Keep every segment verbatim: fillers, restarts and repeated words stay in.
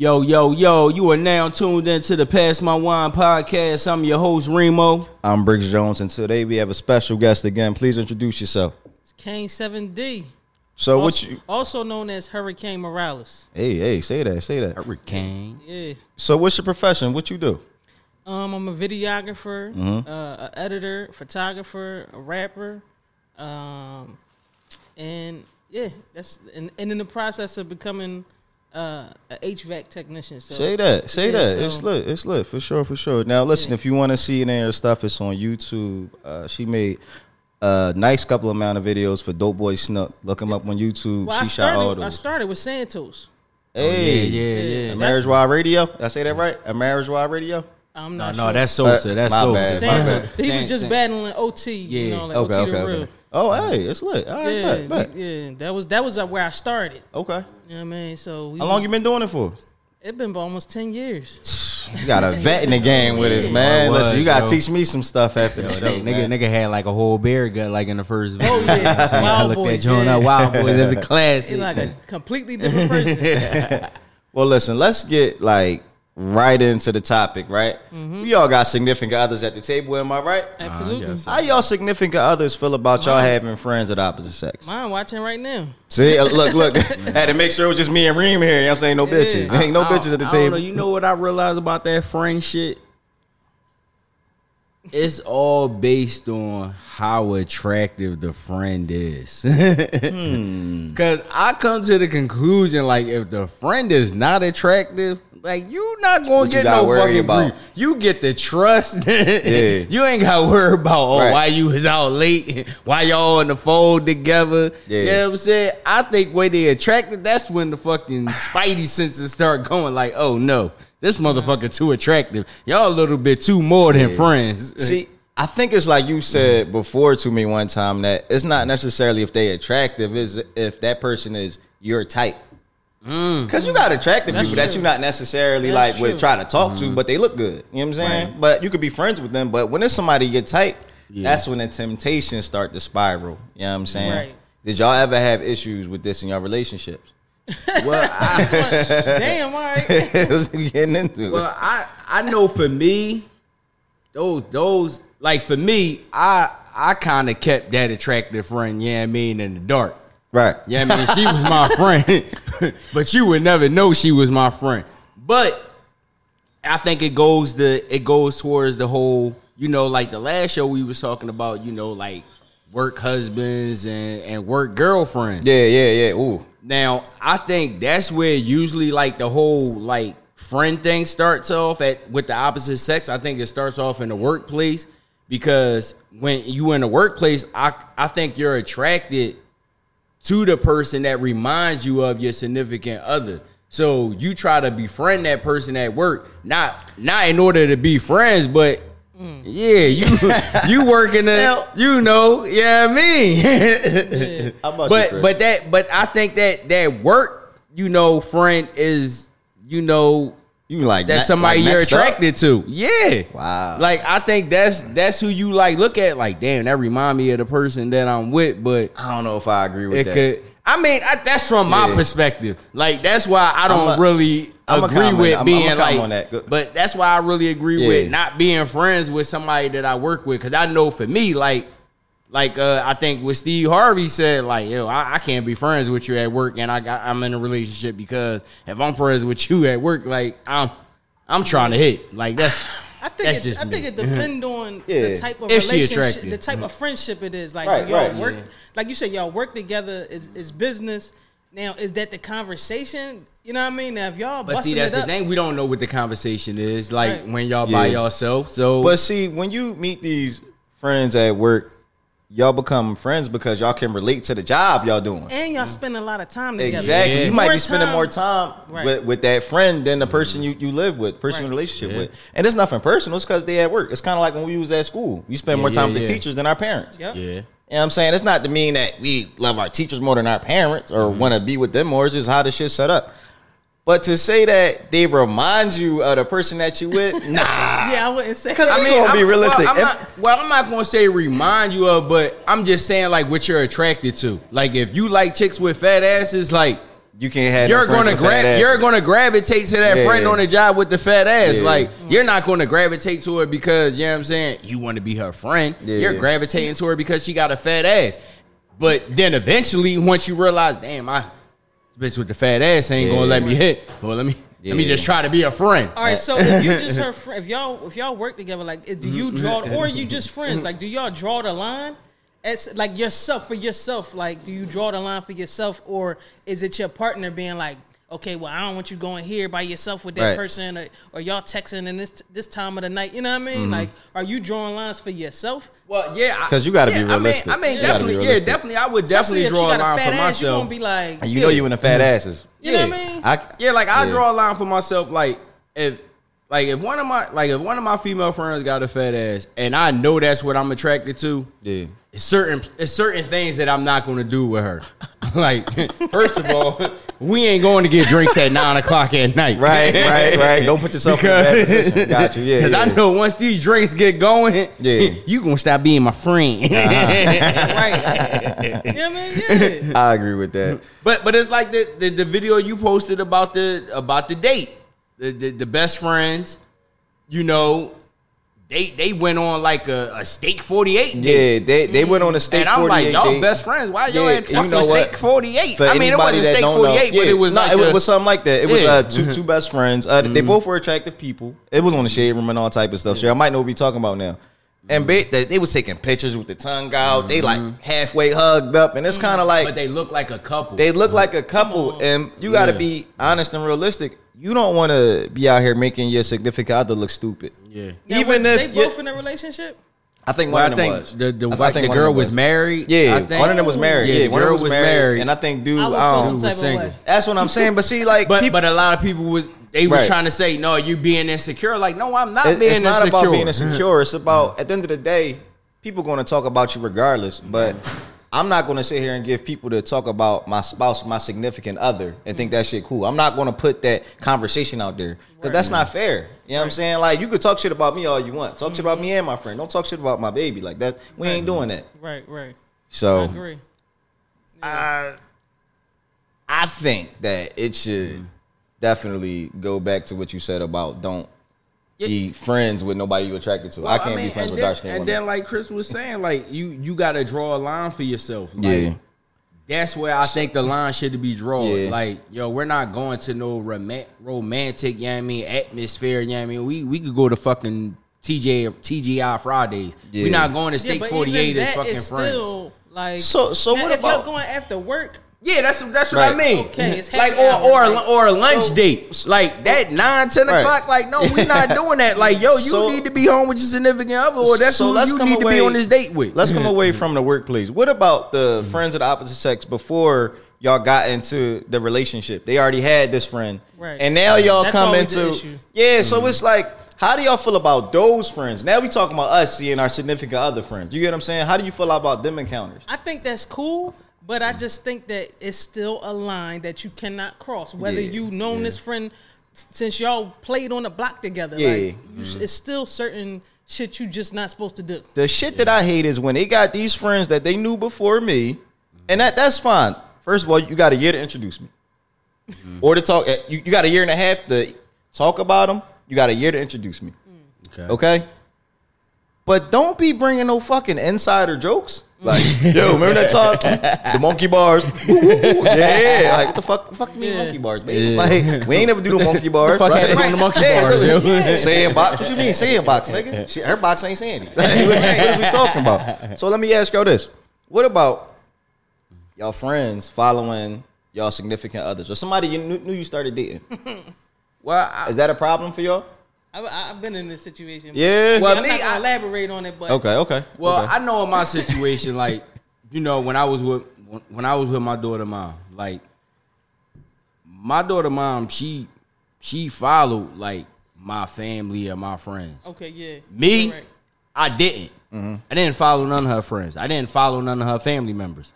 Yo, yo, yo, you are now tuned into the Pass My Wine Podcast. I'm your host, Remo. I'm Briggs Jones, and today we have a special guest again. Please introduce yourself. It's Kane seven D. So also, what you... Also known as Hurricane Morales. Hey, hey, say that, say that. Hurricane. Yeah. So what's your profession? What you do? Um, I'm a videographer, mm-hmm. uh, an editor, photographer, a rapper, um, and yeah, that's and, and in the process of becoming... Uh, an H V A C technician. So, say that, say yeah, that. So. It's lit, it's lit for sure, for sure. Now, listen, yeah. if you want to see any of her stuff, it's on YouTube. Uh, she made a nice couple amount of videos for Dope Boy Snook. Look him yeah. up on YouTube. Well, she I started, shot all those. I started with Santos. Hey, oh, yeah, yeah, yeah. A Marriage Wide Radio. I say that right? A Marriage Wide Radio. I'm not no, sure. No, that's Sosa. That's my Sosa. Santos. He was just San, battling O T. Yeah, you know, like okay, O T okay, the real. Okay. Oh, hey, it's lit. All right, yeah, bet, bet. yeah, that was that was where I started. Okay, you know what I mean. So, we how was, long you been doing it for? It's been for almost ten years. You got a vet in the game with us, man. Was, Listen, you got to teach me some stuff after that. Nigga, man. nigga had like a whole bear gut, like in the first. Video. Oh yeah, so Wild Boys. That yeah. up. Wild Boys. That's a classic. He's like a completely different person. Well, listen, let's get like. Right into the topic, right? Mm-hmm. We all got significant others at the table, am I right? Absolutely. How y'all significant others feel about Mine. y'all having friends of the opposite sex? Mine watching right now. See, look, look. I had to make sure it was just me and Reem here. You know what I'm saying? No it bitches. Is. Ain't no I, bitches at the I table. Know. You know what I realized about that friend shit? It's all based on how attractive the friend is. hmm. Cause I come to the conclusion, like, if the friend is not attractive, like, you not gonna what get no fucking about. Brief. You get the trust. yeah. You ain't gotta worry about oh, right. why you was out late, why y'all in the fold together. Yeah. You know what I'm saying? I think when they attracted, that's when the fucking spidey senses start going like, oh no, this motherfucker too attractive. Y'all a little bit too more than yeah. friends. See, I think it's like you said before to me one time that it's not necessarily if they attractive, it's if that person is your type. Because you got attractive That's people true. that you not necessarily That's like would try to talk mm-hmm. to, but they look good. You know what I'm saying? Right. But you could be friends with them. But when it's somebody your type, yeah. that's when the temptations start to spiral. You know what I'm saying? Right. Did y'all ever have issues with this in your relationships? Well, I, damn, all right. getting into well, it. I, I know for me, those, those like for me, I, I kind of kept that attractive friend, you know what I mean, in the dark. Right. Yeah, I mean, she was my friend, but you would never know she was my friend. But I think it goes the it goes towards the whole, you know, like the last show we was talking about, you know, like work husbands and, and work girlfriends. Yeah, yeah, yeah. Ooh. Now, I think that's where usually like the whole like friend thing starts off at with the opposite sex. I think it starts off in the workplace because when you in the workplace, I I think you're attracted to the person that reminds you of your significant other. So you try to befriend that person at work, not not in order to be friends, but mm. yeah, you you working the you know, yeah, you know I mean. yeah. But but that but I think that that work, you know, friend is, you know, you like that's somebody like you're attracted up. to. Yeah. Wow. Like I think that's that's who you like look at like damn that remind me of the person that I'm with, but I don't know if I agree with it that. Could, I mean I, that's from yeah. my perspective. Like that's why I don't I'm a, really I'm agree with I'm, being I'm like. On that. But that's why I really agree yeah. with not being friends with somebody that I work with because I know for me like like uh, I think what Steve Harvey said like yo I, I can't be friends with you at work and I got I'm in a relationship because if I'm friends with you at work like I'm I'm trying to hit like that's I think that's it, just I me. think it depends on yeah. the type of if relationship the type of friendship it is like right, y'all right. work yeah. like you said y'all work together is is business. Now, is that the conversation? You know what I mean? Now, if y'all but see, that's the up, thing. We don't know what the conversation is like right. when y'all yeah. by yourself. So but see, when you meet these friends at work, y'all become friends because y'all can relate to the job y'all doing. And y'all spend a lot of time together. Exactly. Yeah. You might more be spending time, more time right. with, with that friend than the person you, you live with, person right. in a relationship yeah. with. And it's nothing personal. It's because they at work. It's kind of like when we was at school. We spend yeah, more time yeah, with the yeah. teachers than our parents. Yep. Yeah. You know what I'm saying? It's not to mean that we love our teachers more than our parents or mm-hmm. want to be with them more. It's just how the shit's set up. But to say that they remind you of the person that you with, nah. yeah, I wouldn't say. Because I mean, gonna I'm, be realistic. Well, I'm if, not, well, I'm not gonna say remind you of, but I'm just saying like what you're attracted to. Like if you like chicks with fat asses, like You can't have you're no gonna grab you're gonna gravitate to that yeah, friend yeah. on the job with the fat ass. Yeah. Like you're not gonna gravitate to her because, you know what I'm saying, you wanna be her friend. Yeah. You're gravitating to her because she got a fat ass. But then eventually, once you realize, damn, I this bitch with the fat ass ain't yeah. gonna let me hit. Well, let me yeah. let me just try to be a friend. All right, so if you just her friend, if y'all if y'all work together, like do you draw or are you just friends? Like do y'all draw the line? It's like yourself for yourself. Like, do you draw the line for yourself, or is it your partner being like, okay, well, I don't want you going here by yourself with that right. person, or, or y'all texting in this this time of the night? You know what I mean? Mm-hmm. Like, are you drawing lines for yourself? Well, yeah, because you got to yeah, be realistic. I mean, I mean yeah. definitely, yeah, definitely, I would Especially definitely draw a line for ass, myself. You gonna be like, and you yeah. know, you in the fat asses. You yeah. know what I mean? I, yeah, like I yeah. draw a line for myself. Like if. Like if one of my like if one of my female friends got a fat ass and I know that's what I'm attracted to, yeah, it's certain it's certain things that I'm not going to do with her. Like first of all, we ain't going to get drinks at nine o'clock at night. Right, right, right. Don't put yourself because, in that position. Got you. Yeah, because yeah. I know once these drinks get going, yeah, you gonna stop being my friend. Uh-huh. Right. You know what I mean? Yeah. I agree with that. But but it's like the, the the video you posted about the about the date. The, the the best friends, you know, they they went on like a, a Steak forty-eight date. Yeah, they, they went on a Steak forty-eight date. And I'm like, y'all date. Best friends, why y'all yeah, at fucking you know Steak forty-eight? For I mean, it wasn't Steak forty-eight, yeah. but it was no, like it a, was something like that. It yeah. was uh, two two best friends. Uh, mm-hmm. They both were attractive people. It was on the Shade Room and all type of stuff. Yeah. So I might know what we're talking about now. And they, they was taking pictures with the tongue out. Mm-hmm. They like halfway hugged up. And it's kind of like. But they look like a couple. They look mm-hmm. like a couple. And you got to yeah. be honest and realistic. You don't want to be out here making your significant other look stupid. Yeah. Now, even if. They both in a relationship? I think one well, of them was. The, the, I think the girl was married. Yeah, I think. One of them was married. Yeah, yeah one girl was married. married. And I think dude. I was, um, was single. That's what I'm saying. But see, like. But, people, but a lot of people was. They right. was trying to say, no, you being insecure. Like, no, I'm not it, being it's not insecure. It's not about being insecure. It's about, at the end of the day, people going to talk about you regardless. But I'm not going to sit here and give people to talk about my spouse, my significant other, and think that shit cool. I'm not going to put that conversation out there because that's not fair. You know what I'm saying? Like, you could talk shit about me all you want. Talk shit about me and my friend. Don't talk shit about my baby. Like, that. We ain't doing that. Right, right. So, I agree. Yeah. I, I think that it should... Definitely go back to what you said about don't yeah. be friends with nobody you attracted to. Well, I can't I mean, be friends with dark skin women. And then, like Chris was saying, like you you got to draw a line for yourself. Like, yeah, that's where I think the line should be drawn. Yeah. Like, yo, we're not going to no rom- romantic, you know what I mean, atmosphere. You know what I mean, we we could go to fucking T G I Fridays. Yeah. We're not going to Steak yeah, forty-eight as fucking friends. Still, like, so so what if about, y'all going after work? Yeah, that's that's what right. I mean. Okay, it's like or or a, or a lunch so, date, like that nine ten right. o'clock. Like, no, we're not doing that. Like, yo, you so, need to be home with your significant other, or that's so who you need away, to be on this date with. Let's come away from the workplace. What about the mm-hmm. friends of the opposite sex before y'all got into the relationship? They already had this friend, right. and now right. y'all that's come into yeah. Mm-hmm. So it's like, how do y'all feel about those friends? Now we talking about us seeing our significant other friends. You get what I'm saying? How do you feel about them encounters? I think that's cool. But I just think that it's still a line that you cannot cross. Whether yeah, you've known yeah. this friend since y'all played on the block together, yeah. like you, mm-hmm. it's still certain shit you just not supposed to do. The shit yeah. that I hate is when they got these friends that they knew before me, mm-hmm. and that that's fine. First of all, you got a year to introduce me, mm-hmm. or to talk. You, you got a year and a half to talk about them. You got a year to introduce me. Mm-hmm. Okay. Okay. But don't be bringing no fucking insider jokes. Like, yo, remember that talk? The monkey bars. Woo, woo, woo. Yeah, like, what the fuck? Fuck me, yeah. monkey bars, baby. Yeah. Like, we ain't never do the monkey bars. The fuck right? right. the monkey yeah, bars, yo. Yeah. Sand box. What you mean, sand box, nigga? She, her box ain't sandy. Like, what, what are we talking about? So let me ask y'all this. What about y'all friends following y'all significant others? Or somebody you knew, knew you started dating? Well, I, is that a problem for y'all? I've been in this situation. Yeah. Well, I'm me, not gonna I elaborate on it, but okay, okay. Well, okay. I know in my situation, like, you know, when I was with when I was with my daughter mom, like, my daughter mom, she she followed like my family and my friends. Okay, yeah. Me, right. I didn't. Mm-hmm. I didn't follow none of her friends. I didn't follow none of her family members.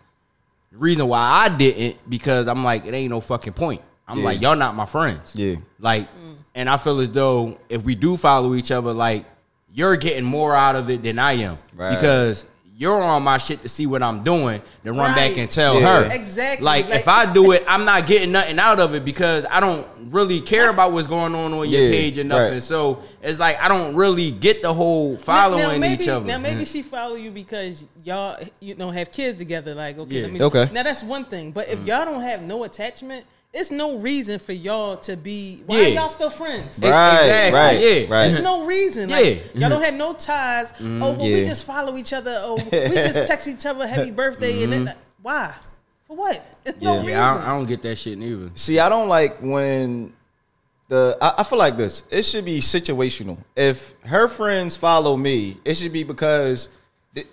The reason why I didn't because I'm like, it ain't no fucking point. I'm yeah. like, y'all not my friends. Yeah. Like. Mm. And I feel as though if we do follow each other, like, you're getting more out of it than I am. Right. Because you're on my shit to see what I'm doing, to run right. back and tell yeah. her. Exactly. Like, like, if I do it, I'm not getting nothing out of it because I don't really care about what's going on on yeah, your page or nothing. Right. So it's like, I don't really get the whole following now, now maybe, each other. Now, maybe mm-hmm. she follow you because y'all, you know, have kids together. Like, okay, yeah. let me, okay. Now, that's one thing. But if mm-hmm. y'all don't have no attachment, it's no reason for y'all to be. Why yeah. are y'all still friends? Right, exactly. Right, yeah, right. There's no reason. Like, yeah. y'all don't have no ties. Mm-hmm. Oh, well, yeah. we just follow each other. Oh, we just text each other happy birthday. Mm-hmm. And then, why? For what? It's yeah. no reason. Yeah, I don't, I don't get that shit neither. See, I don't like when the. I, I feel like this. It should be situational. If her friends follow me, it should be because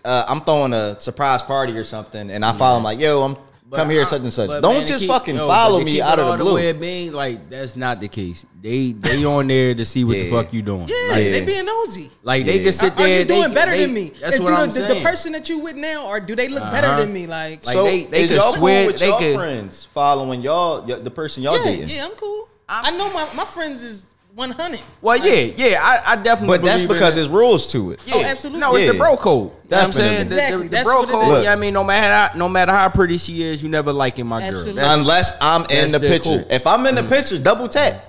uh, I'm throwing a surprise party or something, and I yeah. follow them like, yo, I'm. But come here, I, such and such. Don't man, just keep, fucking yo, follow me out of the blue. The being, like, that's not the case. They they on there to see what yeah. the fuck you doing. Yeah, like, yeah. they being nosy. Like yeah. they just sit there. Are you doing they, better they, than me? That's and what I'm the, saying. The person that you with now, or do they look uh-huh. better than me? Like, so they, they is could y'all swear cool with they y'all could, friends following y'all the person y'all yeah, dating? Yeah, I'm cool. I'm, I know my, my friends is. one hundred Well, yeah, yeah, I, I definitely But that's because there's rules to it. Yeah. Oh, absolutely. No, it's yeah. the bro code. You know what I'm saying? Exactly. The, the, the that's bro code, yeah, I mean, no matter, how, no matter how pretty she is, you never liking my absolutely. girl. Unless I'm in the picture. Cool. If I'm in the mm. picture, double tap.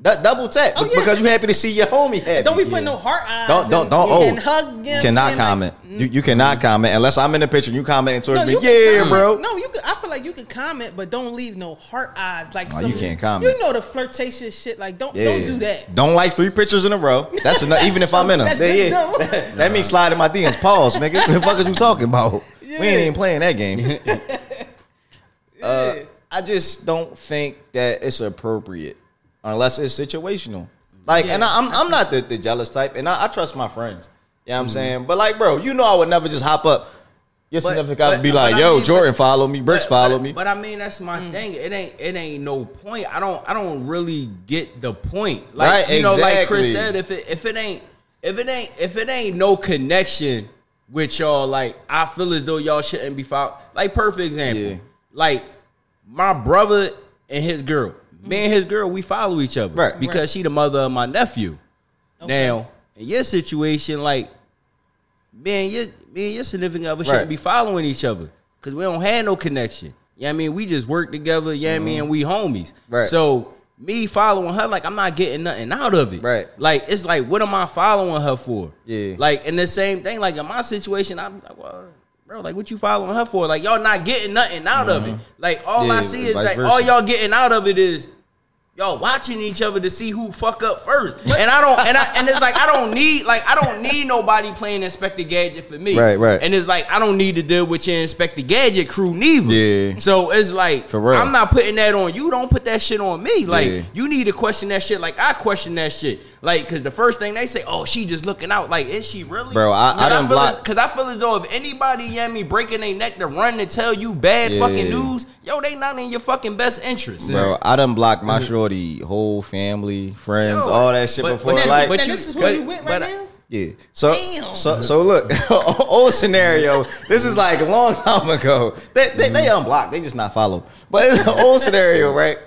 D- double tap oh, yeah. because you happy to see your homie happy. Don't be putting yeah. no heart eyes. Don't don't don't. And, oh, and hug you cannot comment. Like, mm. you, you cannot comment unless I'm in the picture. You comment towards no, me. Yeah, comment. bro. No, you. Can, I feel like you can comment, but don't leave no heart eyes. Like no, some, you can't comment. You know the flirtatious shit. Like don't yeah. don't do that. Don't like three pictures in a row. That's enough. Even if I'm in them, that's yeah, yeah. No. that, that means sliding my D Ms. Pause, nigga. What the fuck is you talking about? Yeah. We ain't even playing that game. yeah. uh, I just don't think that it's appropriate. Unless it's situational. Like, yeah. and I, I'm I'm not the, the jealous type, and I, I trust my friends. You know what I'm mm-hmm. saying? But, like, bro, you know I would never just hop up. Yes, but, enough but, to be like, yo, I mean, Jordan but, follow me, Briggs follow but, me. But, I mean, that's my mm. thing. It ain't it ain't no point. I don't I don't really get the point. Like, right, you know, exactly. like Chris said, if it if it ain't if it ain't if it ain't no connection with y'all, like, I feel as though y'all shouldn't be followed. Like, perfect example. Yeah. Like, my brother and his girl. Me and his girl, we follow each other right, because right. she the mother of my nephew. Okay. Now, in your situation, like, me and your, me and your significant other shouldn't right. be following each other because we don't have no connection. You know what I mean? We just work together, you know mm-hmm. what I mean? And we homies. Right. So, me following her, like, I'm not getting nothing out of it. Right. Like, it's like, what am I following her for? Yeah. Like, and the same thing, like, in my situation, I'm like, well... Bro, like, what you following her for? Like, y'all not getting nothing out mm-hmm. of it. Like, all yeah, I see is, like, versa. all y'all getting out of it is y'all watching each other to see who fuck up first. And I don't, and I, and it's like, I don't need, like, I don't need nobody playing Inspector Gadget for me. Right, right. And it's like, I don't need to deal with your Inspector Gadget crew neither. Yeah. So it's like, for real. I'm not putting that on you. Don't put that shit on me. Like, yeah. you need to question that shit like I question that shit. Like, because the first thing they say, oh, she just looking out. Like, is she really? Bro, I, I don't block. Because I feel as though if anybody, you know me, breaking their neck to run to tell you bad yeah. fucking news, yo, they not in your fucking best interest. Bro, yeah. I done blocked my shorty, whole family, friends, yo, all that shit but, before. But then, like, but you, this is who but, you with right now? Yeah. So, so, so look, old scenario, this is like a long time ago. They, they, mm-hmm. they unblocked. They just not follow. But it's an old scenario, right?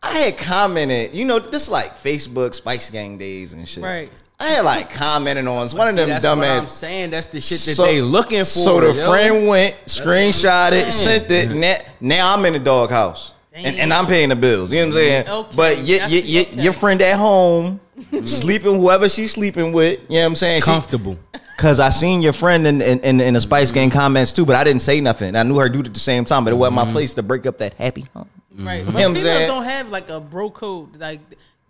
I had commented, you know, this is like Facebook Spice Gang days and shit. Right. I had like commented on one of them dumbass. That's what I'm saying. That's the shit that so, they looking for. So the yo. friend went, screenshot it, sent it. Now, now I'm in the doghouse. And, and I'm paying the bills. You know what I'm saying? Okay. But you, you, you, okay. your friend at home, sleeping whoever she's sleeping with, you know what I'm saying? Comfortable. She, Cause I seen your friend in in, in, in the Spice Gang comments too, but I didn't say nothing. I knew her dude at the same time, but it wasn't mm-hmm. my place to break up that happy home. Right, but you know females saying? don't have like a bro code. Like,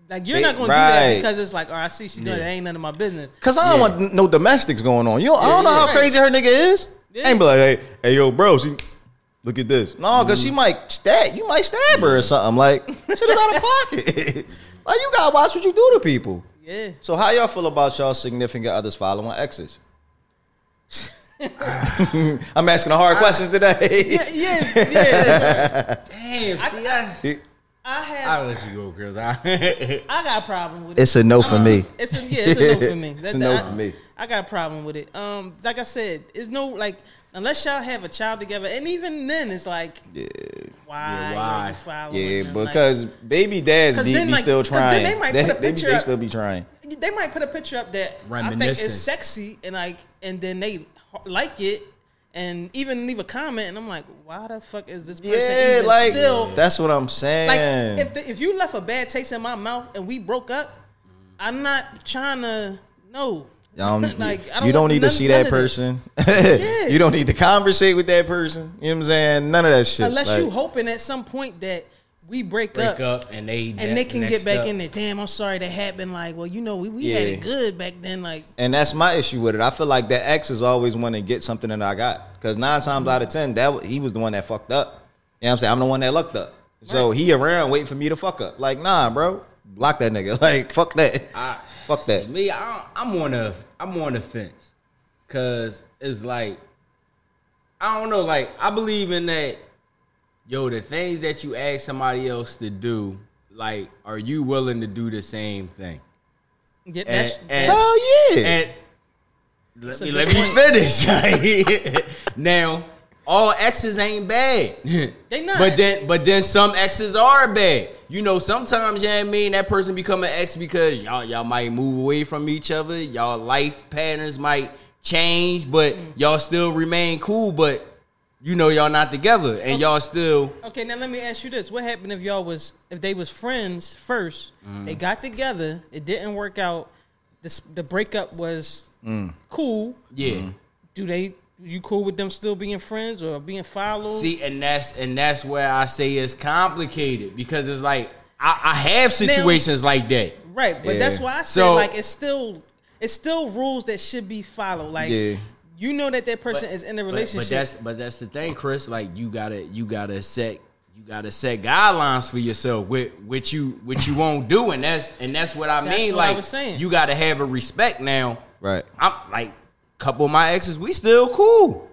like you're they, not gonna right. do that because it's like, oh, I see she doing yeah. it. Ain't none of my business. Cause I don't yeah. want no domestics going on. You don't, yeah, I don't know yeah, how right. crazy her nigga is. Yeah. I ain't be like, hey, hey, yo, bro, she look at this. No, cause mm. she might stab. You might stab her or something. Like, shit is out of pocket. Like, you gotta watch what you do to people. Yeah. So how y'all feel about y'all significant others following exes? I'm asking the hard I, questions today. Yeah, yeah, yeah. Damn, see, I, I, I have. I'll let you go, girls. I, I got a problem with it. It's a no for um, me. It's a yeah, it's a no for me. That's it's a no the, for I, me. I got a problem with it. Um, like I said, it's no like unless y'all have a child together, and even then, it's like yeah. why, yeah, why? Are you following? Yeah, them? Because like, baby dads be, then, be like, still trying. Then they might they, put a picture they, they still be trying. They might put a picture up that I think is sexy, and like, and then they like it and even leave a comment, and I'm like, why the fuck is this person yeah, even like, still? That's what I'm saying. Like, if the, if you left a bad taste in my mouth and we broke up, I'm not trying to know. Y'all, like, you, I don't you don't need none, to see that person. Yeah. You don't need to conversate with that person. You know what I'm saying? None of that shit. Unless like, you hoping at some point that we break, break up, up and they and they can get back up. in there. Damn, I'm sorry that happened. Like, well, you know, we, we yeah. had it good back then. Like, and that's my issue with it. I feel like that ex is always wanting to get something that I got, because nine times out of ten, that he was the one that fucked up. You know what I'm saying? I'm the one that lucked up. Right. So he around waiting for me to fuck up. Like, nah, bro. Block that nigga. Like, fuck that. I, fuck that. See, me, I, I'm on a, I'm on the fence, cause it's like, I don't know. Like, I believe in that. Yo, the things that you ask somebody else to do, like, are you willing to do the same thing? Yeah, that's, and, that's, hell yeah. And let me, let me finish. Now, all exes ain't bad. They not. But then, but then some exes are bad. You know, sometimes, you know what I mean, that person become an ex because y'all y'all might move away from each other. Y'all life patterns might change, but y'all still remain cool, but you know y'all not together, and okay. y'all still... Okay, now let me ask you this. What happened if y'all was... If they was friends first, mm. they got together, it didn't work out, the, the breakup was mm. cool. Yeah. Mm. Do they... You cool with them still being friends or being followed? See, and that's and that's where I say it's complicated, because it's like I, I have situations now, like that, right? But yeah. that's why I say so, like it's still it's still rules that should be followed. Like yeah. you know that that person but, is in a relationship, but, but that's but that's the thing, Chris. Like you gotta you gotta set you gotta set guidelines for yourself with what you what you won't do, and that's and that's what I that's mean. What like I was saying. You gotta have a respect now, right? I'm like. Couple of my exes, we still cool.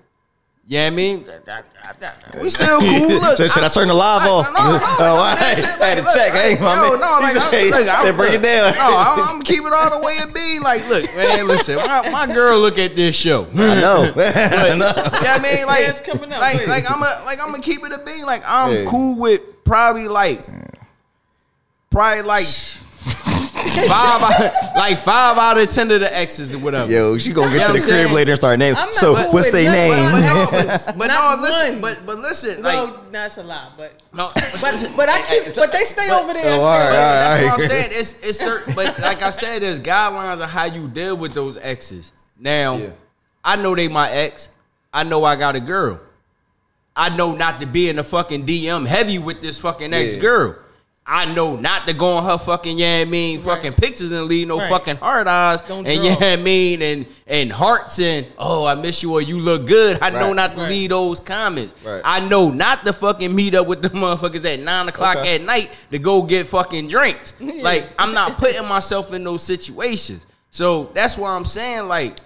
Yeah, you know what I mean, we still cool. Look, so should I, I turn the live I, off? No, no, no, oh, I, I, said, like, I had to look, check. Hey, my no, man. No, like, I'm, hey, look, I'm, break it down. No, I'm, I'm keep it all the way and be like, look, man, listen, my, my girl look at this show. I know. But, I know. Yeah, you know I mean, like yeah, it's coming up. Like, like I'm a, like I'm gonna keep it a bean. Like I'm hey. cool with probably like, probably like. Five out, like five out of ten of the exes or whatever. Yo, she gonna get you to the crib later and start naming. So but, what's their name? But, but no, listen. But but listen. Well, like, that's a lot. But no. But but I keep. But they stay but, over there. Oh, all right, all right, that's all right. What I'm saying. It's it's certain. But like I said, there's guidelines of how you deal with those exes. Now, yeah. I know they my ex. I know I got a girl. I know not to be in the fucking D M heavy with this fucking yeah. ex girl. I know not to go on her fucking, yeah, you know I mean, right. fucking pictures and leave no right. fucking hard eyes Don't and, yeah, you know I mean, and, and hearts and, oh, I miss you or you look good. I right. know not to right. leave those comments. Right. I know not to fucking meet up with the motherfuckers at nine o'clock okay. at night to go get fucking drinks. Yeah. Like, I'm not putting myself in those situations. So that's why I'm saying, like,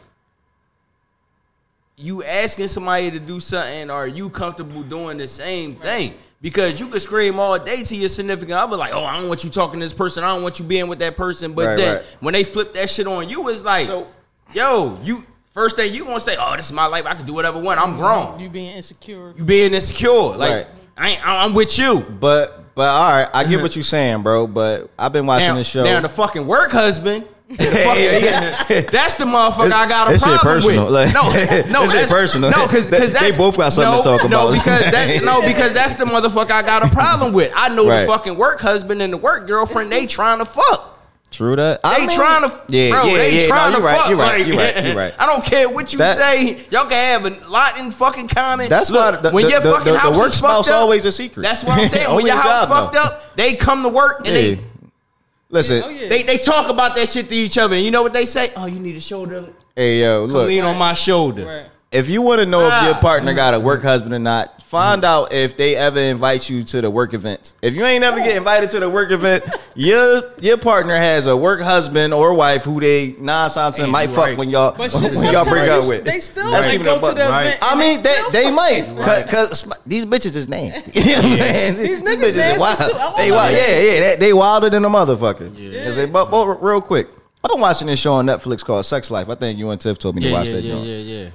you asking somebody to do something, are you comfortable doing the same right. thing? Because you could scream all day to your significant other, like, oh, I don't want you talking to this person. I don't want you being with that person. But right, then right. when they flip that shit on you, it's like, so, yo, you first thing you gonna say, oh, this is my life. I can do whatever I want. I'm grown. You being insecure. You being insecure. Like, right. I ain't, I'm with you. But, but all right, I get what you're saying, bro. But I've been watching now, this show. Now, the fucking work husband. Hey, yeah, yeah. That's the motherfucker I got a this problem shit personal. with. Like, no, no, this that's shit personal. No, because that, they both got something no, to talk about. No, because that's no, because that's the motherfucker I got a problem with. I know right. the fucking work husband and the work girlfriend. They trying to fuck. True that. They I mean, trying to, yeah, bro. Yeah, they yeah, trying no, to right, fuck. You're right, like, you're right. You're right. I don't care what you that, say. Y'all can have a lot in fucking common. That's Look, why the, when the, your the, fucking the, house the work is fucked up, always a secret. That's what I'm saying. When your house fucked up, they come to work and they. Listen, oh, yeah. they they talk about that shit to each other, and you know what they say? Oh, you need a shoulder. Hey, yo, look. Come lean right. on my shoulder. Right. If you want to know ah. if your partner got a work husband or not, find mm-hmm. out if they ever invite you to the work event. If you ain't ever get invited to the work event, your your partner has a work husband or wife who they nine times might right. fuck when y'all but when y'all break up with. They still right. like go to the right. event. I mean, they they, they might right. cause, cause these bitches is nasty. You know what I'm saying? These niggas bitches nasty wild. Too. They wild. Yeah, yeah, they, they wilder than a motherfucker. Yeah. Yeah. They, but, but real quick, I've been watching this show on Netflix called Sex Life. I think you and Tiff told me yeah, to watch yeah, that. Yeah, yeah, yeah, yeah.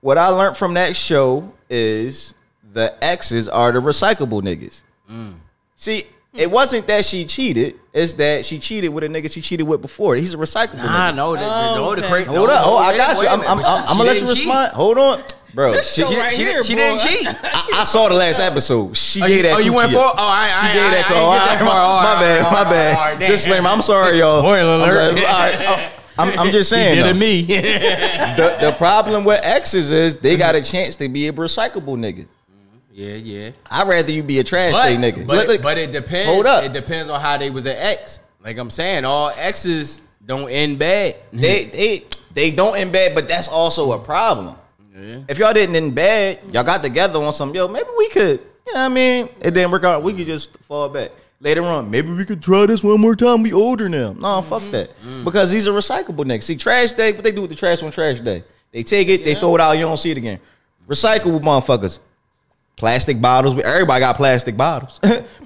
What I learned from that show is the exes are the recyclable niggas. Mm. See, It wasn't that she cheated. It's that she cheated with a nigga she cheated with before. He's a recyclable nah, nigga. Nah, no. The, oh, the, no, okay. the cra- Hold no, up. Oh, I got you. I'm, I'm, I'm going to let you respond. Cheat. Hold on. Bro, this she, right she, here, she, she didn't cheat. I, I saw the last episode. She oh, gave that. Oh, you went for? Oh, all right. She I, gave I, that call. All right, that my, all my bad. All my all bad. All right, disclaimer. I'm sorry, y'all. Spoiler alert. I'm, just, all right, I'm, I'm just saying. She did it me. the, the problem with exes is they got a chance to be a recyclable nigga. Yeah, yeah. I'd rather you be a trash but, day nigga. But, look, look. but it depends. Hold up. It depends on how they was an ex. Like I'm saying, all exes don't end bad. They they they don't end bad, but that's also a problem. Yeah. If y'all didn't end bad, y'all got together on some, yo, maybe we could, you know what I mean? It didn't work out. We could just fall back. Later on, maybe we could try this one more time. We older now. No, mm-hmm. fuck that. Mm-hmm. Because these are recyclable niggas. See, trash day, what they do with the trash on trash day? They take it, yeah. they throw it out, you don't see it again. Recyclable motherfuckers. Plastic bottles. Everybody got plastic bottles.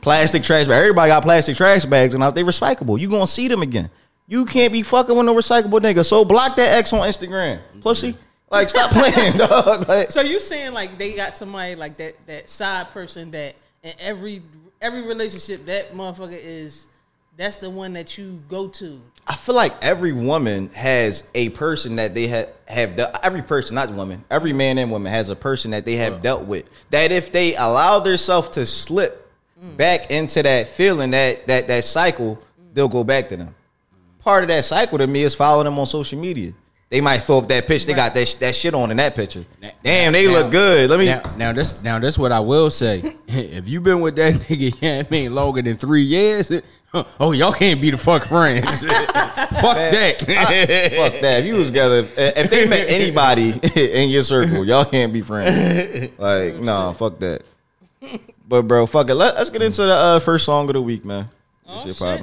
Plastic trash bags. Everybody got plastic trash bags. And out they recyclable. You gonna see them again. You can't be fucking with no recyclable nigga. So block that ex on Instagram. Pussy. Like stop playing, dog. Like, so you saying like they got somebody like that that side person that in every every relationship that motherfucker is that's the one that you go to. I feel like every woman has a person that they have, have dealt, every person, not woman, every man and woman has a person that they have yeah. dealt with. That if they allow themselves to slip mm. back into that feeling, that that that cycle, mm. they'll go back to them. Mm. Part of that cycle to me is following them on social media. They might throw up that picture. Right. They got that that shit on in that picture. Now, Damn, they now, look good. Let me now, now this now this what I will say. If you've been with that nigga, yeah, it ain't longer than three years. Oh, y'all can't be the fuck friends. fuck Man, that. I, fuck that. If you was together, if they met anybody in your circle, y'all can't be friends. Like, nah, fuck that. But bro, fuck it. Let, let's get into the uh, first song of the week, man. Oh, shit, shit. I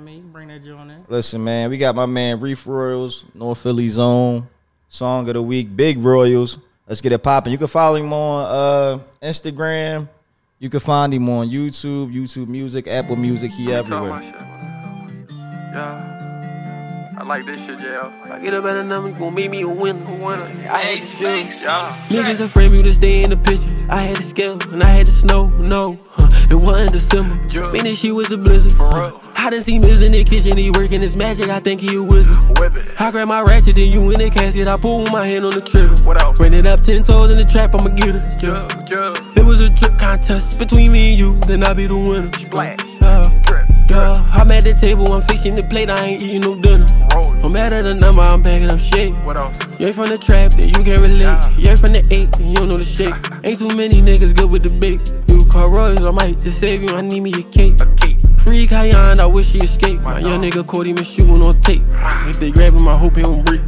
mean, you can bring that joint in. Listen, man, we got my man Reef Royalz, North Philly Zone, song of the week, Big Royals. Let's get it popping. You can follow him on uh, Instagram. You can find him on YouTube, YouTube Music, Apple Music. He everywhere. Yeah, I like this shit, J L. I get a better number, you gon' meet me a winner. I hate space. Niggas afraid me to stay in the picture. I had to scale and I had to snow, no. It wasn't December, meaning she was a blizzard. I done seen this in the kitchen, he working his magic, I think he a wizard. I grab my ratchet, then you in the casket, I pull with my hand on the trigger. Ran it up ten toes in the trap, I'ma get it. Yeah. It was a drip contest between me and you, then I be the winner. Splash, yeah. Drip, yeah. Drip. I'm at the table, I'm fixing the plate, I ain't eating no dinner. Roll. No matter the number, I'm bagging up shit. What else? You ain't from the trap, then you can't relate. Yeah. You ain't from the eight, and you don't know the shake. Ain't too many niggas good with the big. You call Royals, I might just save you, I need me a cake. A cake. Free Kayan, I wish he escaped. My young nigga caught him and shooting on tape. If they grab him, I hope he don't break.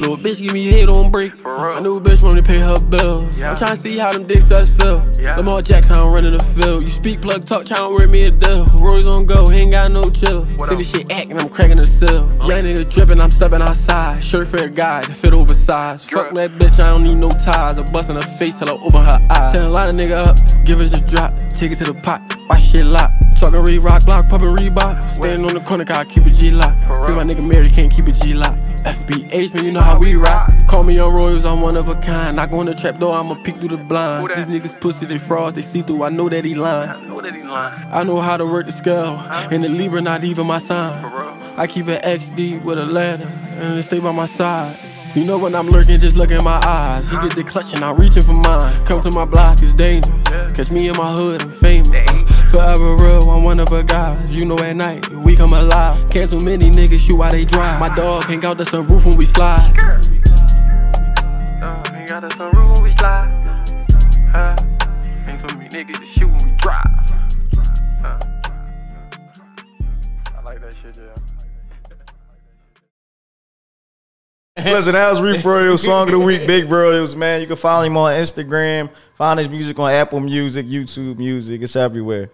Little bitch give me head on break. I knew a bitch wanted to pay her bills. Yeah. I'm trying to see how them dick sucks feel. Yeah. Lamar Jackson running the field. You speak, plug, talk, trying to wear me a deal. Royals on go, he ain't got no chill. See this shit acting, I'm cracking the seal. Young yeah, nigga dripping, I'm stepping outside. Shirt for a guy, the fit oversized. Fuck that bitch, I don't need no ties. I'm busting her face till I open her eyes. Tell a lot of nigga up, give us a drop. Take it to the pot, watch shit lock. Talkin' re-rock, block, poppin' Reebok. Standin' on the corner, I keep a G-lock. Free my nigga Mary, can't keep a G-lock. F B H, man, you know how we rock. Call me on Royals, I'm one of a kind. Knock on the trap door, I'ma peek through the blinds. These niggas pussy, they frauds, they see through. I know that he lying. I know that he lying. I know how to work the scale, and the Libra not even my sign. I keep an X D with a ladder, and it stay by my side. You know when I'm lurking, just look in my eyes. You get the clutch and I'm reaching for mine. Come to my block, it's dangerous. Catch me in my hood, I'm famous. Forever real, I'm one of a guys. You know at night, we come alive. Can't too many niggas shoot while they drive. My dog hang out the sunroof when we slide. Dog hang out the sunroof when we slide. Huh? Ain't too many niggas to shoot when we drive. Huh? I like that shit, yeah. Listen, that was Reef Royalz, song of the week, Big Royals, man. You can follow him on Instagram, find his music on Apple Music, YouTube Music. It's everywhere.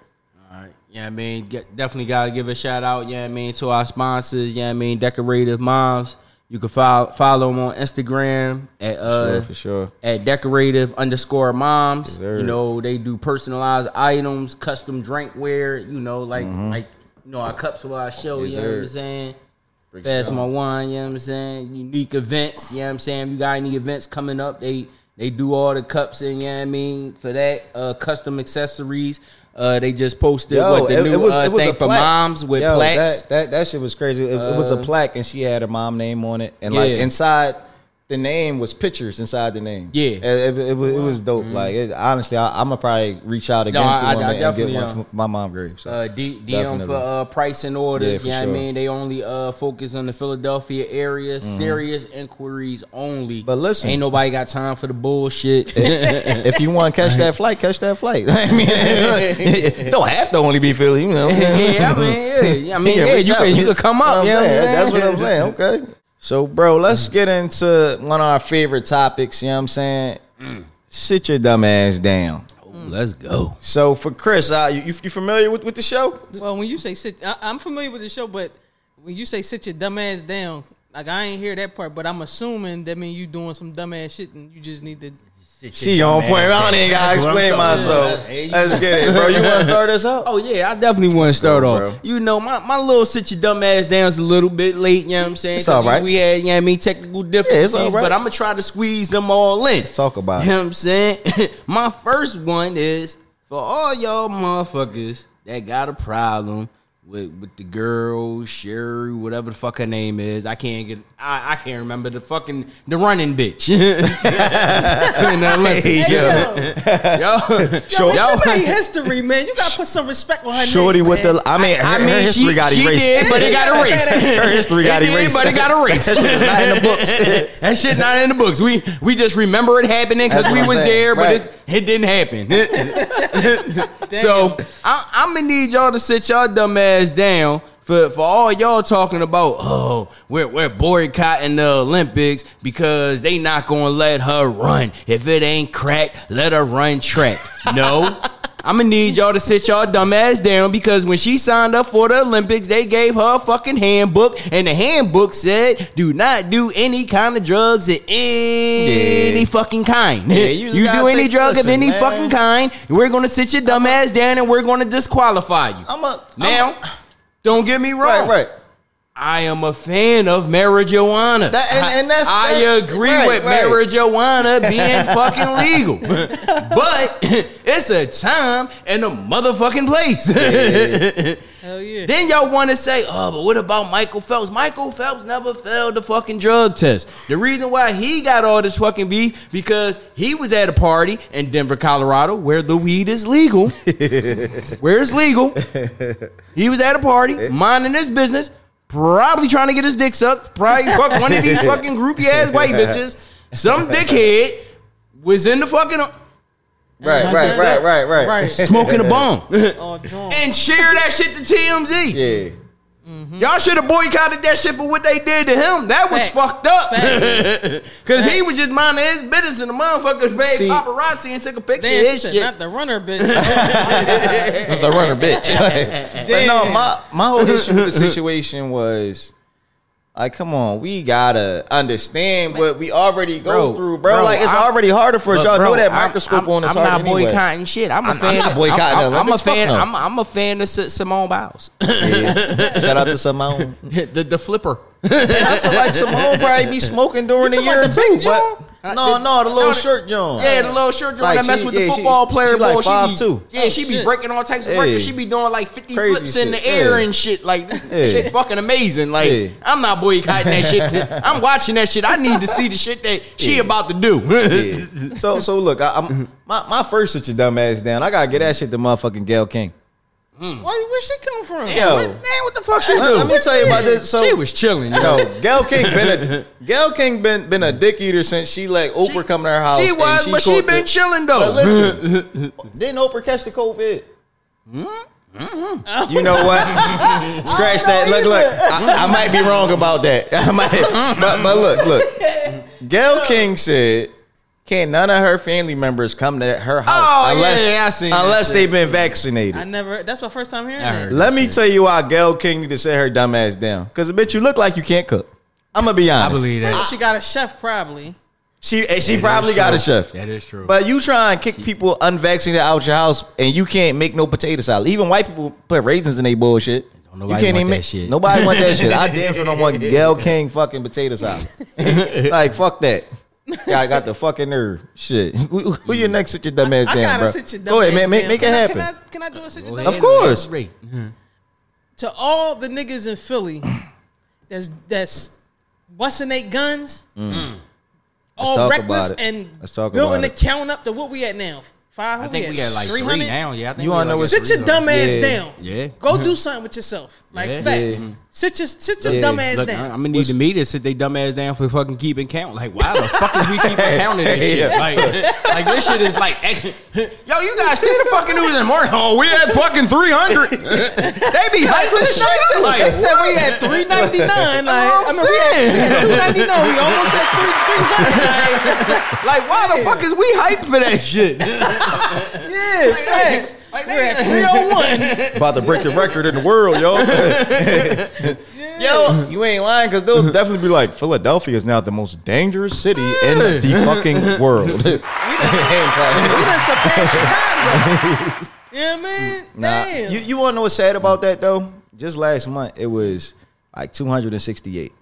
All right. Yeah, I mean, get, definitely got to give a shout out, yeah, I mean, to our sponsors, yeah, I mean, Decorative Moms. You can follow, follow them on Instagram at uh, sure, for sure. at Decorative underscore Moms. Deserve. You know, they do personalized items, custom drinkware, you know, like, mm-hmm. like you know, our cups for our show, Deserve. You know what I'm saying? Pass My Wine, you know what I'm saying? Unique events, you know what I'm saying? If you got any events coming up, they They do all the cups and, yeah, I mean, for that, uh, custom accessories. Uh, they just posted Yo, what the it, new it was, uh, thing for moms with Yo, plaques. That, that that shit was crazy. It, uh, it was a plaque, and she had her mom name on it, and yeah. like inside the name was pictures inside the name. Yeah, it, it, it, it, was, it was dope. Mm-hmm. Like it, honestly, I, I'm gonna probably reach out again no, to I, I, I and get one um, from my mom grave. So uh, D, DM for uh, price and orders. Yeah, you know sure. what I mean, they only uh, focus on the Philadelphia area. Mm-hmm. Serious inquiries only. But listen, ain't nobody got time for the bullshit. If you want to catch that flight, catch that flight. I mean, don't have to only be Philly. You know, yeah, I mean, yeah, I mean, yeah, yeah, you can you can come up. You know what I'm saying? That's what I'm saying. Okay. So, bro, let's get into one of our favorite topics, you know what I'm saying? Mm. Sit your dumb ass down. Oh, let's go. So, for Chris, uh, you, you familiar with, with the show? Well, when you say sit, I, I'm familiar with the show, but when you say sit your dumb ass down, like I ain't hear that part, but I'm assuming that means you doing some dumb ass shit and you just need to... She on point. I don't even gotta explain myself. Let's get it, bro. You want to start us out? Oh yeah, I definitely want to start go, off. Bro. You know, my, my little sit your dumb ass down's a little bit late. You know what I'm saying? It's all right. We had, you know what I mean, technical differences, yeah, right. But I'm gonna try to squeeze them all in. Let's talk about it. You know what I'm saying? My first one is for all y'all motherfuckers that got a problem with with the girl Sherry, whatever the fuck her name is. I can't get. I, I can't remember the fucking the running bitch. Hey, yo, yo, yo, yo, yo. History, man. You gotta put some respect on her. Shorty name, with man. the. I mean, her, I mean, her history she, got she erased, did, but it got erased. Her history got erased, but it got erased. That shit's not in the books. That shit not in the books. We we just remember it happening because we was there, right. but it it didn't happen. So I, I'm gonna need y'all to sit y'all dumb ass. Down for, for all y'all talking about, oh, we're, we're boycotting the Olympics because they not gonna let her run. If it ain't crack, let her run track. No. I'm gonna need y'all to sit y'all dumb ass down because when she signed up for the Olympics, they gave her a fucking handbook, and the handbook said, do not do any kind of drugs of any yeah. fucking kind. Yeah, you you do any drug listen, of any man. fucking kind, we're gonna sit your dumb ass down and we're gonna disqualify you. I'm a, now, I'm a, don't get me wrong. Right, right. I am a fan of marijuana. That, and, and that's, I, that's, I agree right, with right. marijuana being fucking legal. But it's a time and a motherfucking place. Yeah, yeah. Hell yeah. Then y'all want to say, oh, but what about Michael Phelps? Michael Phelps never failed the fucking drug test. The reason why he got all this fucking beef, because he was at a party in Denver, Colorado, where the weed is legal. Where it's legal. He was at a party, minding his business. Probably trying to get his dick sucked. Probably fuck one of these fucking groupie ass white bitches. Some dickhead was in the fucking right, right, right, right, right, right, right, smoking a bomb oh, and share that shit to T M Z. Yeah. Mm-hmm. Y'all should have boycotted that shit for what they did to him. That was Facts. fucked up. Because he was just minding his business and the motherfuckers made See, paparazzi and took a picture damn, of his shit. Not the runner bitch. The runner bitch. Like, but no, my, my whole issue with the situation was, like, come on, we gotta understand what we already go bro, through, bro. bro. Like, it's I'm, already harder for us. Y'all bro, know that microscope I'm, on us I'm not boycotting anyway. shit. I'm a I'm, fan. I'm not boycotting. I'm, I'm, I'm a fan. No. I'm, I'm a fan of Simone Biles. Yeah. Shout out to Simone. the the flipper. I feel like Simone probably be smoking during the year too. But no, no, the little shirt joint. Yeah, the little shirt joint like that mess she, with yeah, the football she, player. She like five two. Yeah, oh, she shit. be breaking all types of hey. records. She be doing like fifty Crazy flips shit. in the air hey. and shit. Like hey. shit, fucking amazing. Like hey. I'm not boycotting that shit. I'm watching that shit. I need to see the shit that she yeah. about to do. yeah. So, so look, I, I'm my my first sit your dumb ass down. I gotta get that shit to motherfucking Gayle King. Mm. Where, where she come from? Yo, yo, man, what the fuck she do? Let me tell you about this. So, she was chilling. Yo, know, Gayle King been a Gayle King been been a dick eater since she let Oprah she, come to her house. She was, and she but she been the, chilling though. But listen, didn't Oprah catch the COVID? Hmm? Mm-hmm. You know what? Scratch that. Look, look. I, I might be wrong about that. I might, but but look, look. Gayle King said, can't none of her family members come to her house oh, unless, yeah, I seen unless they've been vaccinated. I never. That's my first time hearing that. Let me shit. tell you why Gayle King need to sit her dumb ass down. Because, bitch, you look like you can't cook. I'm going to be honest. I believe that. I, she got a chef probably. She she that probably got a chef. That is true. But you try and kick people unvaccinated out your house and you can't make no potato salad. Even white people put raisins in their bullshit. Nobody you can't even make shit. Nobody want that shit. I damn sure don't want Gayle King fucking potato salad. Like, fuck that. Yeah, I got the fucking nerve. Shit. Who, who you next with your dumb ass I, damn, I bro? Dumb Go ahead, man. Make, make it happen. Can I, can I do a sit your dumb ass? Of course. To all the niggas in Philly that's that's busting their guns, mm. all reckless and building the count up to what we at now. Five, I think we got like three hundred? Three now. Yeah, I think you wanna know like sit three, your dumb ass yeah. down. Yeah, go do something with yourself. Like yeah. facts. Yeah. Sit your sit your yeah. dumb ass Look, down. I'm gonna need the media to sit they dumb ass down for fucking keeping count. Like why the fuck is we keeping counting this shit? Yeah. Like, like this shit is like, yo, you guys see the fucking news in the morning? Oh, we had fucking three hundred. They be hyping shit. Said, like they said we had three ninety nine. Like I'm mean, saying two ninety nine. We almost had three three hundred. Like why the fuck is we hyped for that shit? Yeah, like, facts. Like they at three oh one. About to break the record in the world, yo. Yeah. Yo, you ain't lying, because they'll definitely be like, Philadelphia is now the most dangerous city in the fucking world. We done surpassed Chicago. You know what I mean? Nah, damn. You, you want to know what's sad about that, though? Just last month, it was like two hundred sixty-eight.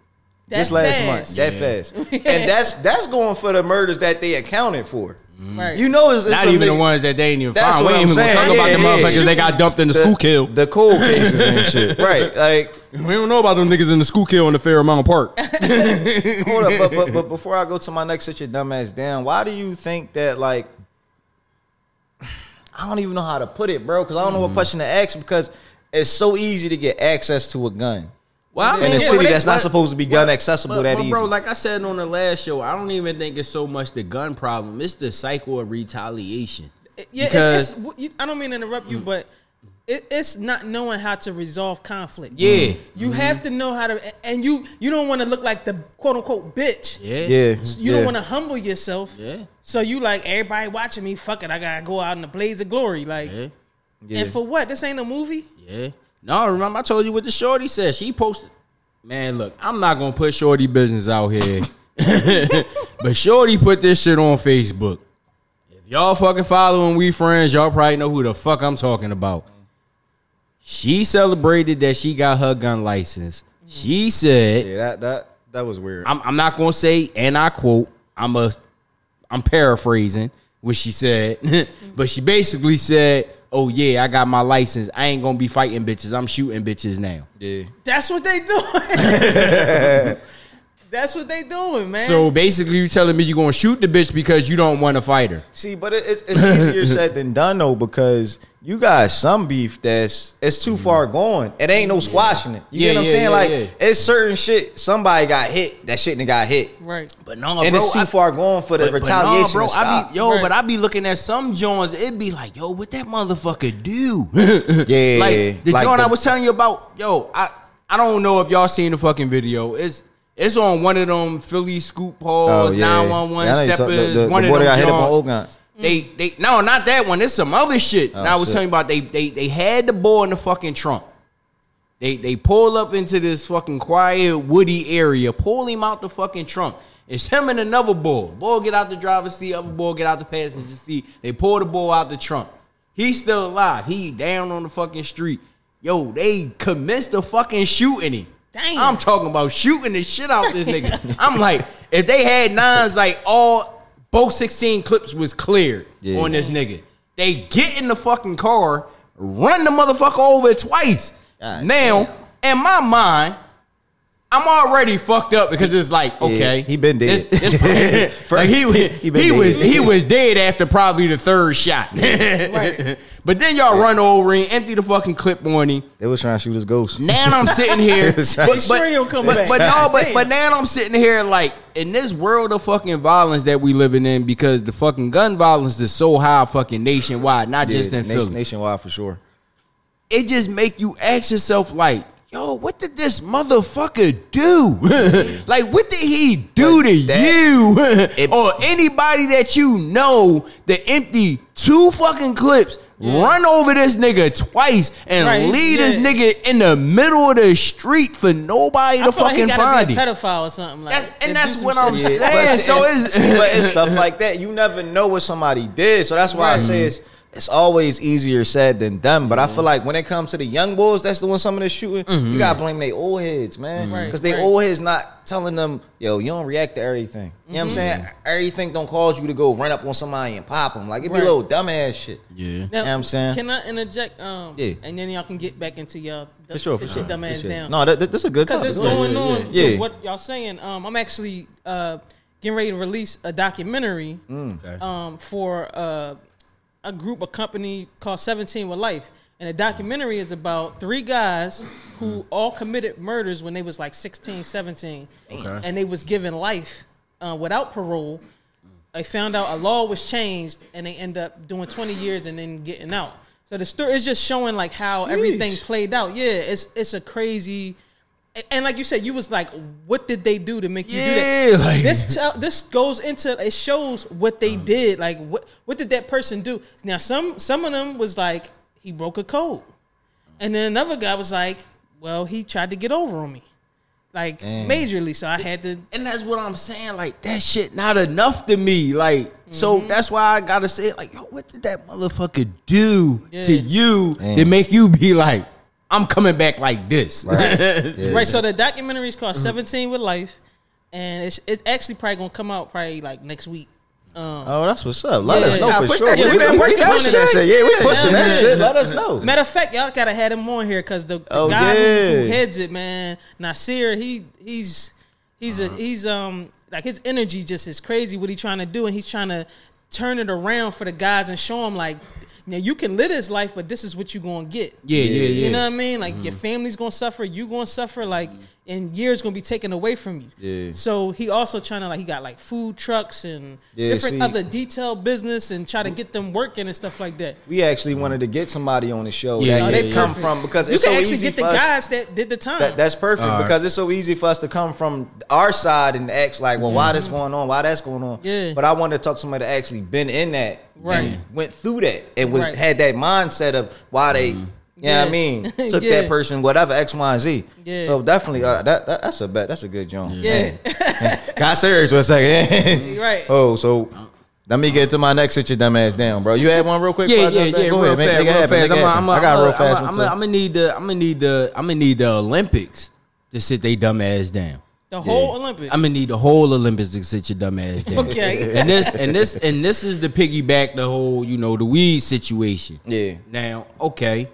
That Just last fast. month. That yeah. fast. And that's that's going for the murders that they accounted for. Right. You know, it's, it's not even nigga. the ones that they ain't even find. We ain't even saying. gonna talk yeah, about yeah, the motherfuckers yeah. that got dumped in the, the school kill, the cold cases and shit. Right? Like we don't know about them niggas in the school kill in the Fairmount Park. Hold up, but, but, but before I go to my next, sit your dumb ass down. Why do you think that? Like, I don't even know how to put it, bro. Because I don't know mm. what question to ask because it's so easy to get access to a gun. Well, I mean, in a yeah, city well, that's not like, supposed to be gun well, accessible well, that well, easy. Bro, like I said on the last show, I don't even think it's so much the gun problem. It's the cycle of retaliation. Yeah, because, it's, it's, I don't mean to interrupt you, mm. but it, it's not knowing how to resolve conflict. Yeah. You mm-hmm. have to know how to, and you you don't want to look like the quote-unquote bitch. Yeah. yeah. So you yeah. don't want to humble yourself. Yeah. So you like, everybody watching me, fuck it, I got to go out in the blaze of glory. Like, yeah. Yeah. And for what? This ain't a movie? Yeah. No, remember I told you what the shorty said. She posted, man, look, I'm not going to put shorty business out here. But shorty put this shit on Facebook. If y'all fucking following We Friends, y'all probably know who the fuck I'm talking about. She celebrated that she got her gun license. She said. Yeah, that that, that was weird. I'm, I'm not going to say, and I quote, I'm a, I'm paraphrasing what she said. But she basically said, oh, yeah, I got my license. I ain't going to be fighting bitches. I'm shooting bitches now. Yeah. That's what they doing. That's what they doing, man. So basically you telling me you're going to shoot the bitch because you don't want to fight her. See, but it's, it's easier said than done, though, because you got some beef that's it's too mm-hmm. far gone. It ain't no squashing it. You yeah, know what I'm yeah, saying? Yeah, like, yeah. it's certain shit. Somebody got hit. That shit done got hit. Right. But no, and bro. And it's too I, far gone for the but, retaliation but no, bro, to stop. I be, yo, right. but I be looking at some joints. It be like, yo, what that motherfucker do? yeah. Like, the like joint the, I was telling you about, yo, I, I don't know if y'all seen the fucking video. It's it's on one of them Philly scoop halls, nine one one steppers, one of them joints. They, they, no, not that one. It's some other shit. Oh, and I was shit. telling you about they, they, they had the ball in the fucking trunk. They, they pull up into this fucking quiet woody area, pull him out the fucking trunk. It's him and another ball. Ball get out the driver's seat, other ball get out the passenger seat. They pull the ball out the trunk. He's still alive. He down on the fucking street. Yo, they commenced the fucking shooting him. Damn. I'm talking about shooting the shit out this nigga. I'm like, if they had nines, like all. Both sixteen clips was cleared yeah. on this nigga. They get in the fucking car, run the motherfucker over twice. God now, damn. In my mind, I'm already fucked up because it's like, okay. Yeah, he been dead. It's, it's probably, like he he, been he dead. was he was dead after probably the third shot. Right. But then y'all run over and empty the fucking clip on him. They was trying to shoot his ghost. Now I'm sitting here. but, but, sure he'll come but, back. But, no, but, but now I'm sitting here like, in this world of fucking violence that we living in, because the fucking gun violence is so high fucking nationwide, not yeah, just in nation, Philly. Nationwide for sure. It just make you ask yourself like, yo, what did this motherfucker do? Like, what did he do like to that, you? Or anybody that you know that empty two fucking clips, yeah. run over this nigga twice, and right, leave yeah. this nigga in the middle of the street for nobody I to feel fucking like he find him. Be a pedophile or something like that. And that's what I'm saying. Yeah, but so it's, it's, but it's stuff like that. You never know what somebody did. So that's why right. I say it's it's always easier said than done. But mm-hmm. I feel like when it comes to the young boys that's doing some of this shooting, mm-hmm. you got to blame they old heads, man. Because mm-hmm. right, they right. old heads not telling them, yo, you don't react to everything. You mm-hmm. know what I'm saying? Everything don't cause you to go run up on somebody and pop them. Like, it be right. little dumbass shit. Yeah. Now, you know what I'm saying? Can I interject? Um, yeah. And then y'all can get back into y'all dumb, for sure, for sure. dumbass sure. down. No, that, that, that's a good topic. Because it's going yeah, on yeah, yeah. to what y'all saying. Um, I'm actually uh, getting ready to release a documentary mm, okay. um, for... Uh, a group, a company called seventeen with Life. And the documentary is about three guys who all committed murders when they was like sixteen, seventeen. Okay. And they was given life uh, without parole. They found out a law was changed and they end up doing twenty years and then getting out. So the story is just showing like how Jeez. everything played out. Yeah, it's it's a crazy... And like you said, you was like, what did they do to make you yeah, do that? Like, this t- this goes into, it shows what they um, did. Like, what what did that person do? Now, some some of them was like, he broke a code. And then another guy was like, well, he tried to get over on me. Like, damn. majorly. So I had to. And that's what I'm saying. Like, that shit not enough to me. Like, mm-hmm. so that's why I got to say, like, yo, what did that motherfucker do yeah. to you damn. to make you be like, I'm coming back like this. Right. Yeah. Right. So the documentary is called seventeen with Life. And it's, it's actually probably going to come out probably like next week. Um, oh, that's what's up. Let yeah, us know yeah, for push sure. That yeah, we pushing push that shit. That shit. Yeah, we pushing yeah, that yeah. shit. Let us know. Matter of fact, y'all got to have him on here because the, the oh, guy yeah. who, who heads it, man, Nasir, he he's he's uh-huh. a, he's um like his energy just is crazy. What he's trying to do, and he's trying to turn it around for the guys and show them like. Now, you can live this life, but this is what you're going to get. Yeah, yeah, yeah. You know what I mean? Like, mm-hmm. your family's going to suffer. You're going to suffer. Like, mm-hmm. and years going to be taken away from you. Yeah. So, he also trying to, like, he got, like, food trucks and yeah, different see, other detailed business and try to get them working and stuff like that. We actually wanted to get somebody on the show yeah, that no, they yeah, come yeah. from because it's so easy. You can actually get the guys us. that did the time. That, that's perfect right. because it's so easy for us to come from our side and act like, well, mm-hmm. why this going on? Why that's going on? Yeah. But I wanted to talk to somebody that actually been in that. Right, went through that and was right. had that mindset of why they, mm-hmm. you know yeah. what I mean, took yeah. that person, whatever X, Y, and Z. Yeah. So definitely, uh, that, that that's a bet. That's a good joint. Yeah, yeah. Got serious for a second. Right. Oh, so let me get to my next sit your dumb ass down, bro. You had one real quick. Yeah, yeah, yeah. Go real ahead, fast, real fast. I'm a, I got a real fast. I'm gonna need the. I'm gonna need the. I'm gonna need the Olympics to sit they dumb ass down. The whole yeah. Olympics. I'm gonna need the whole Olympics to sit your dumb ass down. Okay. And this and this and this is the piggyback the whole, you know, the weed situation. Yeah. Now, okay,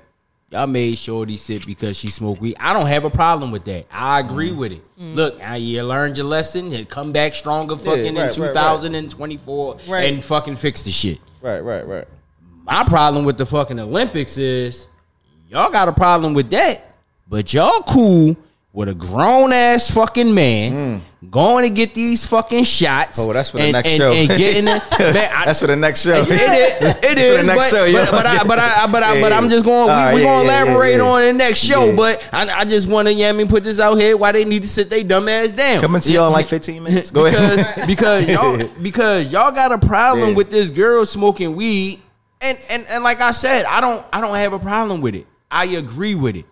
y'all made Shorty sit because she smoked weed. I don't have a problem with that. I agree mm. with it. Mm. Look, now you learned your lesson and come back stronger fucking yeah, right, in two thousand twenty-four right, right. and fucking fix the shit. Right, right, right. My problem with the fucking Olympics is y'all got a problem with that, but y'all cool with a grown-ass fucking man mm. going to get these fucking shots. Oh, that's for the and, next and, show. And getting the, man, I, that's for the next show. It, it, it is. Next but, show, yo. But, but, I, but, I, but, I, yeah, but yeah. I'm just going, uh, we, we're yeah, going to yeah, elaborate yeah, yeah. on the next show. Yeah. But I, I just want to, yeah, I mean, put this out here why they need to sit their dumb ass down. Coming to y'all in like fifteen minutes. Go because, ahead. Because y'all, because y'all got a problem yeah. with this girl smoking weed. And, and and like I said, I don't I don't have a problem with it. I agree with it.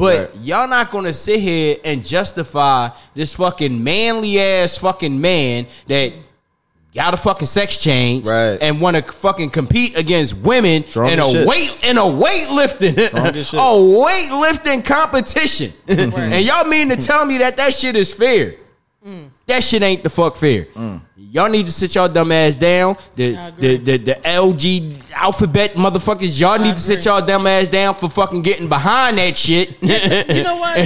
But right. y'all not gonna sit here and justify this fucking manly ass fucking man that got a fucking sex change right. and want to fucking compete against women Strong in a shit. weight in a weightlifting a weightlifting competition. Right. And y'all mean to tell me that that shit is fair? Mm. That shit ain't the fuck fair. Mm. Y'all need to sit y'all dumb ass down. The the, the the L G alphabet motherfuckers, y'all I need agree. to sit y'all dumb ass down for fucking getting behind that shit. You know what?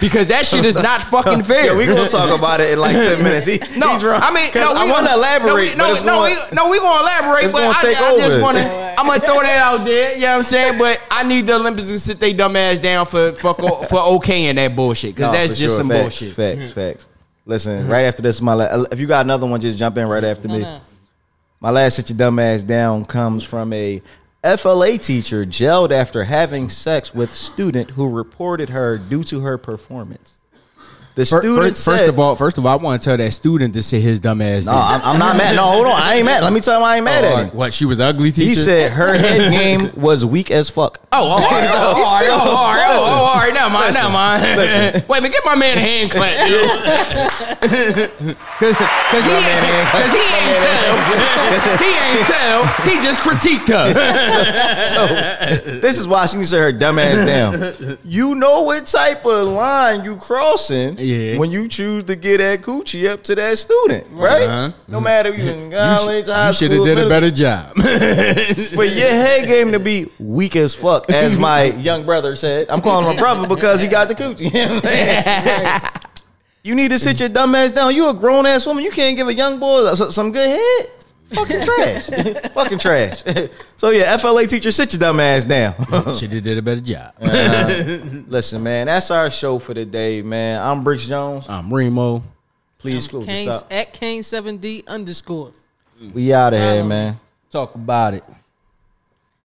Because that shit is not fucking fair. Yeah, we gonna talk about it in like ten minutes. He, no, he drunk. I mean, no, I want to elaborate. No, we, no, no, we, no, we gonna elaborate. But gonna I, take I, I just want to. I'm gonna throw that out there. You know what I'm saying? But I need the Olympics to sit they dumb ass down for fuck for, for okaying that bullshit because no, that's just sure. some facts, bullshit. Facts, mm-hmm. facts. Listen, right after this, my la- if you got another one, just jump in right after no, me. No. My last sit your dumb ass down comes from a F L A teacher jailed after having sex with student who reported her due to her performance. The first, student first, said, first of all, first of all, I want to tell that student to sit his dumb ass. No, I'm, I'm not mad. No, hold on, I ain't mad. Let me tell him I ain't mad oh, at him. What? She was ugly teacher. He said her head game was weak as fuck. Oh, all right, all right, now mind, now mind. Wait, but get my man a hand clap, dude. Because he, he ain't tell. He ain't tell. He just critiqued her. so, so this is why she needs to sit her dumb ass down. You know what type of line you crossing. Yeah. When you choose to get that coochie up to that student, right? Uh-huh. No matter if you in college, you sh- high school, you should have did a better job. For your head game to be weak as fuck, as my young brother said. I'm calling him a brother because he got the coochie. You need to sit your dumb ass down. You a grown ass woman. You can't give a young boy some good head. Fucking trash. Fucking trash. So yeah, F L A teacher, sit your dumb ass down. Should have did a better job. uh, Listen, man, that's our show for the day, man. I'm Briggs Jones. I'm Remo. Please clue us up. At Kane seven D underscore. We out of um, here, man. Talk about it.